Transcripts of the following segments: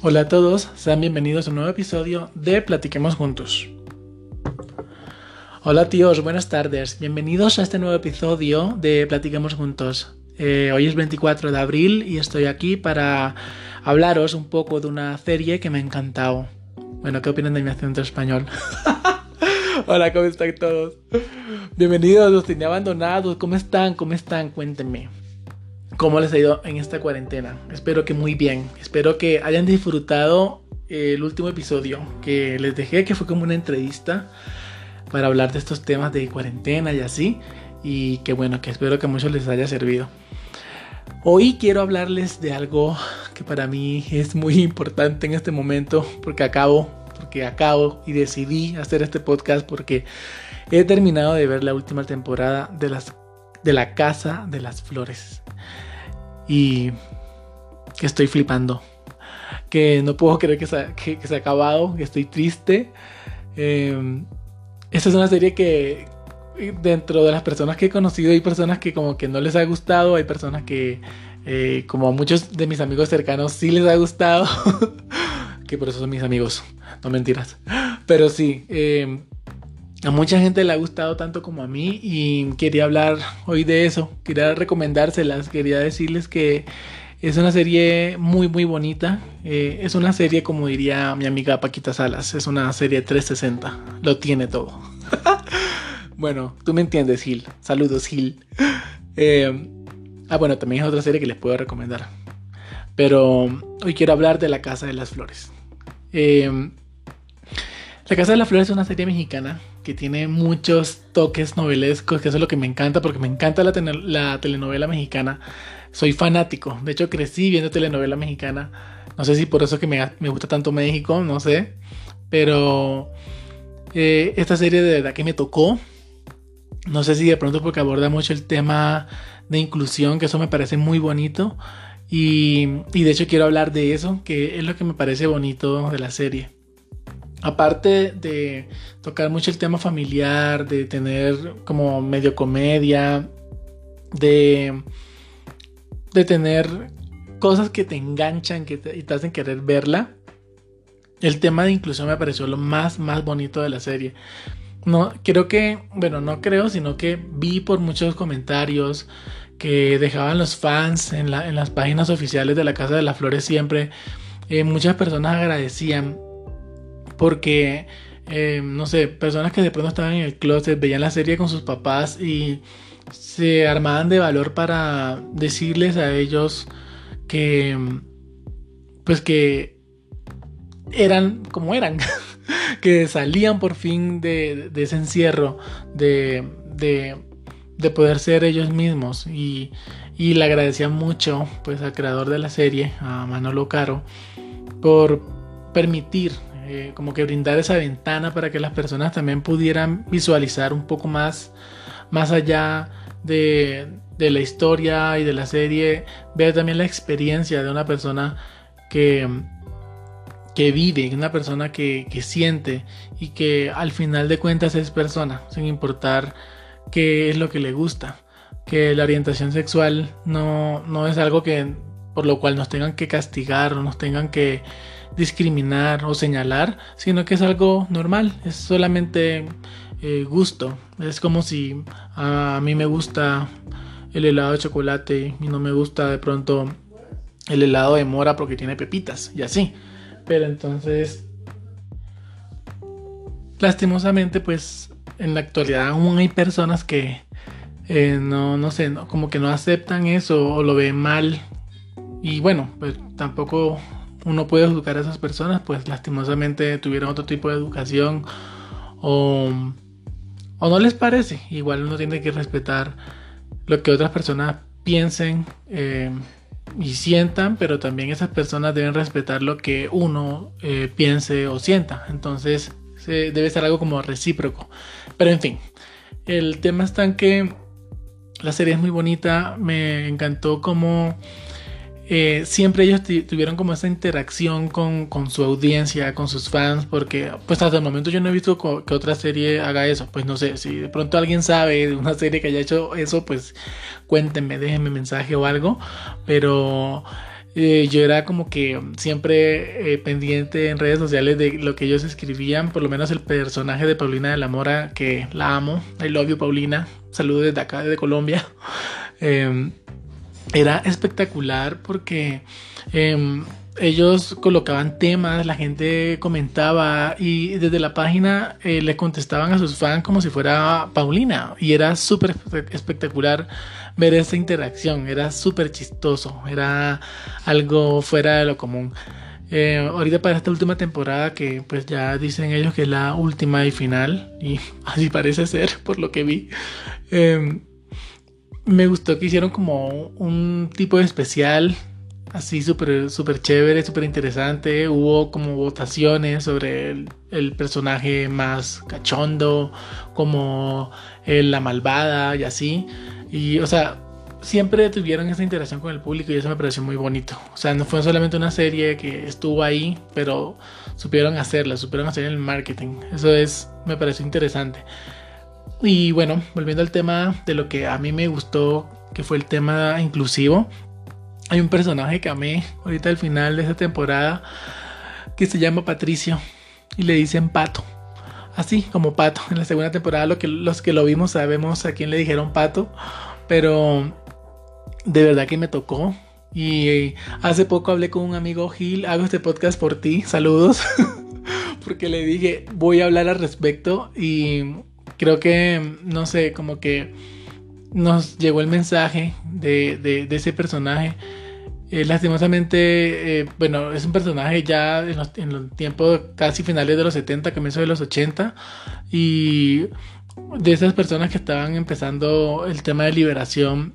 Hola a todos, sean bienvenidos a un nuevo episodio de Platiquemos Juntos. Hola tíos, buenas tardes, bienvenidos a este nuevo episodio de Platiquemos Juntos. Hoy es 24 de abril y estoy aquí para hablaros un poco de una serie que me ha encantado. Bueno, ¿qué opinan de mi acento español? Hola, ¿cómo están todos? Bienvenidos, los tenía abandonados, ¿cómo están? Cuéntenme. ¿Cómo les ha ido en esta cuarentena? Espero que muy bien. Espero que hayan disfrutado el último episodio que les dejé, que fue como una entrevista para hablar de estos temas de cuarentena y así. Y que bueno, que espero que a muchos les haya servido. Hoy quiero hablarles de algo que para mí es muy importante en este momento, porque acabo y decidí hacer este podcast porque he terminado de ver la última temporada de La Casa de las Flores. Y que estoy flipando, que no puedo creer que se ha acabado, que estoy triste. Esta es una serie que dentro de las personas que he conocido hay personas que como que no les ha gustado, hay personas que como a muchos de mis amigos cercanos sí les ha gustado, que por eso son mis amigos, no mentiras, pero sí, a mucha gente le ha gustado tanto como a mí y quería hablar hoy de eso, quería recomendárselas, quería decirles que es una serie muy muy bonita, es una serie como diría mi amiga Paquita Salas, es una serie 360, lo tiene todo. Bueno, tú me entiendes, Gil, saludos Gil. Bueno, también es otra serie que les puedo recomendar, pero hoy quiero hablar de La Casa de las Flores. La Casa de las Flores es una serie mexicana que tiene muchos toques novelescos, que eso es lo que me encanta, porque me encanta la telenovela mexicana. Soy fanático, de hecho crecí viendo telenovela mexicana. No sé si por eso que me gusta tanto México, no sé. Pero esta serie de verdad que me tocó. No sé si de pronto porque aborda mucho el tema de inclusión, que eso me parece muy bonito. Y de hecho quiero hablar de eso, que es lo que me parece bonito de la serie. Aparte de tocar mucho el tema familiar, de tener como medio comedia, de tener cosas que te enganchan y te hacen querer verla, el tema de inclusión me pareció lo más bonito de la serie. No creo, sino que vi por muchos comentarios que dejaban los fans en las páginas oficiales de La Casa de las Flores siempre. Muchas personas agradecían porque, no sé, personas que de pronto estaban en el closet, veían la serie con sus papás y se armaban de valor para decirles a ellos que eran como eran, que salían por fin de ese encierro, de poder ser ellos mismos. Y le agradecía mucho pues, al creador de la serie, a Manolo Caro, por permitir como que brindar esa ventana para que las personas también pudieran visualizar un poco más allá de la historia y de la serie, ver también la experiencia de una persona que vive, una persona que siente y que al final de cuentas es persona, sin importar qué es lo que le gusta, que la orientación sexual no es algo que por lo cual nos tengan que castigar o nos tengan que discriminar o señalar, sino que es algo normal, es solamente gusto. Es como si a mí me gusta el helado de chocolate y no me gusta de pronto el helado de mora porque tiene pepitas y así. Pero entonces, lastimosamente, pues en la actualidad aún hay personas que no sé, como que no aceptan eso o lo ven mal. Y bueno, pues tampoco uno puede educar a esas personas, pues lastimosamente tuvieron otro tipo de educación o no les parece. Igual uno tiene que respetar lo que otras personas piensen y sientan, pero también esas personas deben respetar lo que uno piense o sienta. Entonces debe ser algo como recíproco. Pero en fin, el tema está en que la serie es muy bonita, me encantó cómo siempre ellos tuvieron como esa interacción con su audiencia, con sus fans, porque pues hasta el momento yo no he visto que otra serie haga eso. Pues no sé, si de pronto alguien sabe de una serie que haya hecho eso, pues cuéntenme, déjenme mensaje o algo, pero yo era como que siempre pendiente en redes sociales de lo que ellos escribían, por lo menos el personaje de Paulina de la Mora, que la amo, I love you, Paulina, saludos desde acá, desde Colombia. Era espectacular porque ellos colocaban temas, la gente comentaba y desde la página le contestaban a sus fans como si fuera Paulina, y era súper espectacular ver esa interacción, era súper chistoso, era algo fuera de lo común. Ahorita para esta última temporada, que pues ya dicen ellos que es la última y final, y así parece ser por lo que vi, me gustó que hicieron como un tipo de especial así súper super chévere, súper interesante. Hubo como votaciones sobre el personaje más cachondo, como la malvada y así. Y o sea, siempre tuvieron esa interacción con el público y eso me pareció muy bonito. O sea, no fue solamente una serie que estuvo ahí, pero supieron hacer el marketing. Eso me pareció interesante. Y bueno, volviendo al tema de lo que a mí me gustó, que fue el tema inclusivo. Hay un personaje que amé ahorita al final de esta temporada que se llama Patricio y le dicen Pato. Así como Pato. En la segunda temporada los que lo vimos sabemos a quién le dijeron Pato, pero de verdad que me tocó. Y hace poco hablé con un amigo, Gil, hago este podcast por ti, saludos, porque le dije voy a hablar al respecto y creo que, no sé, como que nos llegó el mensaje de ese personaje. Lastimosamente, bueno, es un personaje ya en los tiempos casi finales de los 70, comienzos de los 80, y de esas personas que estaban empezando el tema de liberación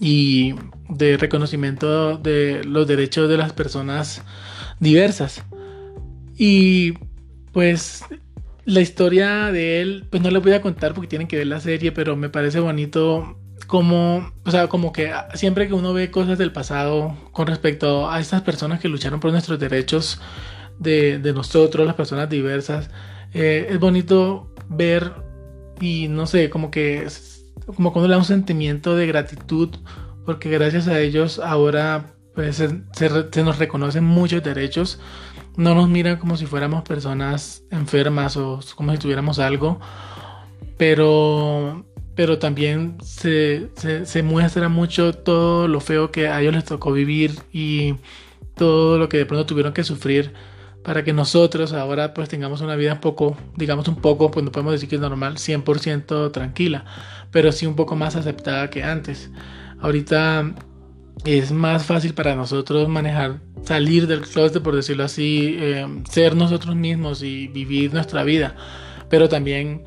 y de reconocimiento de los derechos de las personas diversas. Y pues la historia de él, pues no la voy a contar porque tienen que ver la serie, pero me parece bonito como, o sea, como que siempre que uno ve cosas del pasado con respecto a estas personas que lucharon por nuestros derechos de nosotros, las personas diversas, es bonito ver y no sé, como que como cuando le da un sentimiento de gratitud, porque gracias a ellos ahora pues, se nos reconocen muchos derechos. No nos miran como si fuéramos personas enfermas o como si tuviéramos algo, pero también se muestra mucho todo lo feo que a ellos les tocó vivir y todo lo que de pronto tuvieron que sufrir para que nosotros ahora pues tengamos una vida un poco, digamos un poco, pues no podemos decir que es normal, 100% tranquila, pero sí un poco más aceptada que antes. Ahorita es más fácil para nosotros manejar, salir del clóset, por decirlo así, ser nosotros mismos y vivir nuestra vida. Pero también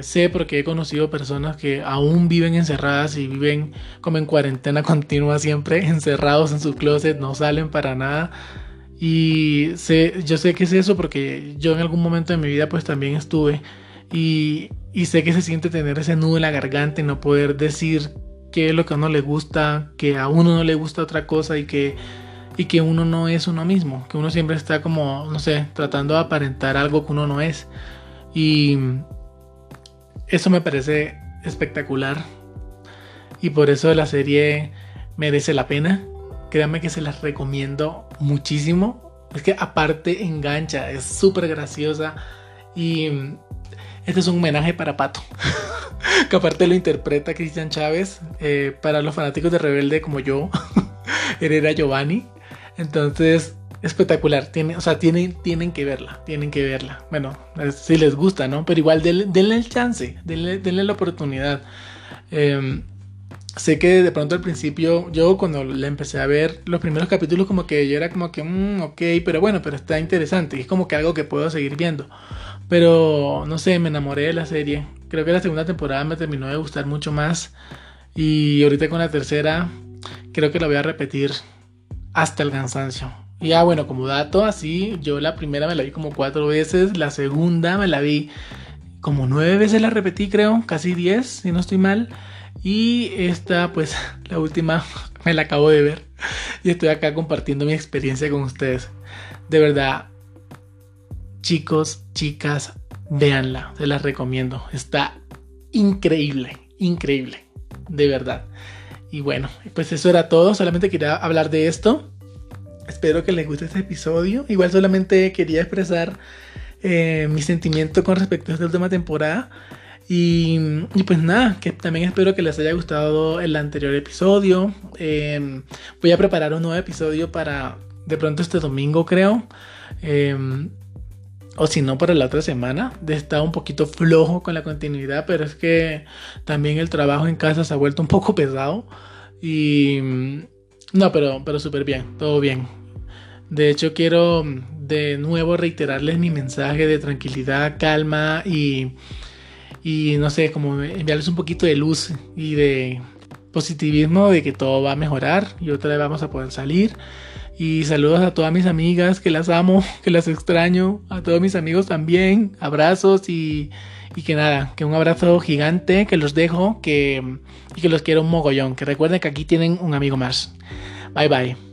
sé, porque he conocido personas que aún viven encerradas y viven como en cuarentena continua, siempre encerrados en su clóset, no salen para nada. Y yo sé que es eso porque yo en algún momento de mi vida pues también estuve y sé que se siente tener ese nudo en la garganta y no poder decir qué es lo que a uno le gusta, que a uno no le gusta otra cosa y que uno no es uno mismo, que uno siempre está como, no sé, tratando de aparentar algo que uno no es. Y eso me parece espectacular y por eso la serie merece la pena. Créanme que se las recomiendo muchísimo. Es que aparte engancha, es súper graciosa y este es un homenaje para Pato, que aparte lo interpreta Christian Chávez. Para los fanáticos de Rebelde como yo, él era Giovanni. Entonces, espectacular. Tienen que verla. Bueno, si les gusta, ¿no? Pero igual denle el chance, denle la oportunidad. Sé que de pronto al principio, yo cuando la empecé a ver, los primeros capítulos como que yo era como que, ok, pero bueno, pero está interesante. Es como que algo que puedo seguir viendo. Pero, no sé, me enamoré de la serie. Creo que la segunda temporada me terminó de gustar mucho más. Y ahorita con la tercera, creo que la voy a repetir hasta el cansancio. Y bueno, como dato así, yo la primera me la vi como 4 veces, la segunda me la vi como 9 veces, la repetí creo, casi 10, si no estoy mal. Y esta, pues, la última me la acabo de ver. Y estoy acá compartiendo mi experiencia con ustedes. De verdad, chicos, chicas, véanla, se las recomiendo. Está increíble, increíble, de verdad. Y bueno, pues eso era todo, solamente quería hablar de esto. espero que les guste este episodio. Igual solamente quería expresar mi sentimiento con respecto a esta última temporada. Y pues nada, que también espero que les haya gustado el anterior episodio. Voy a preparar un nuevo episodio para de pronto este domingo, creo. O si no, para la otra semana. Está un poquito flojo con la continuidad, pero es que también el trabajo en casa se ha vuelto un poco pesado. Y no, pero súper bien, todo bien. De hecho, quiero de nuevo reiterarles mi mensaje de tranquilidad, calma y no sé, como enviarles un poquito de luz y de positivismo de que todo va a mejorar y otra vez vamos a poder salir. Y saludos a todas mis amigas, que las amo, que las extraño, a todos mis amigos también, abrazos y que nada, que un abrazo gigante, que los dejo, que los quiero un mogollón, que recuerden que aquí tienen un amigo más. Bye bye.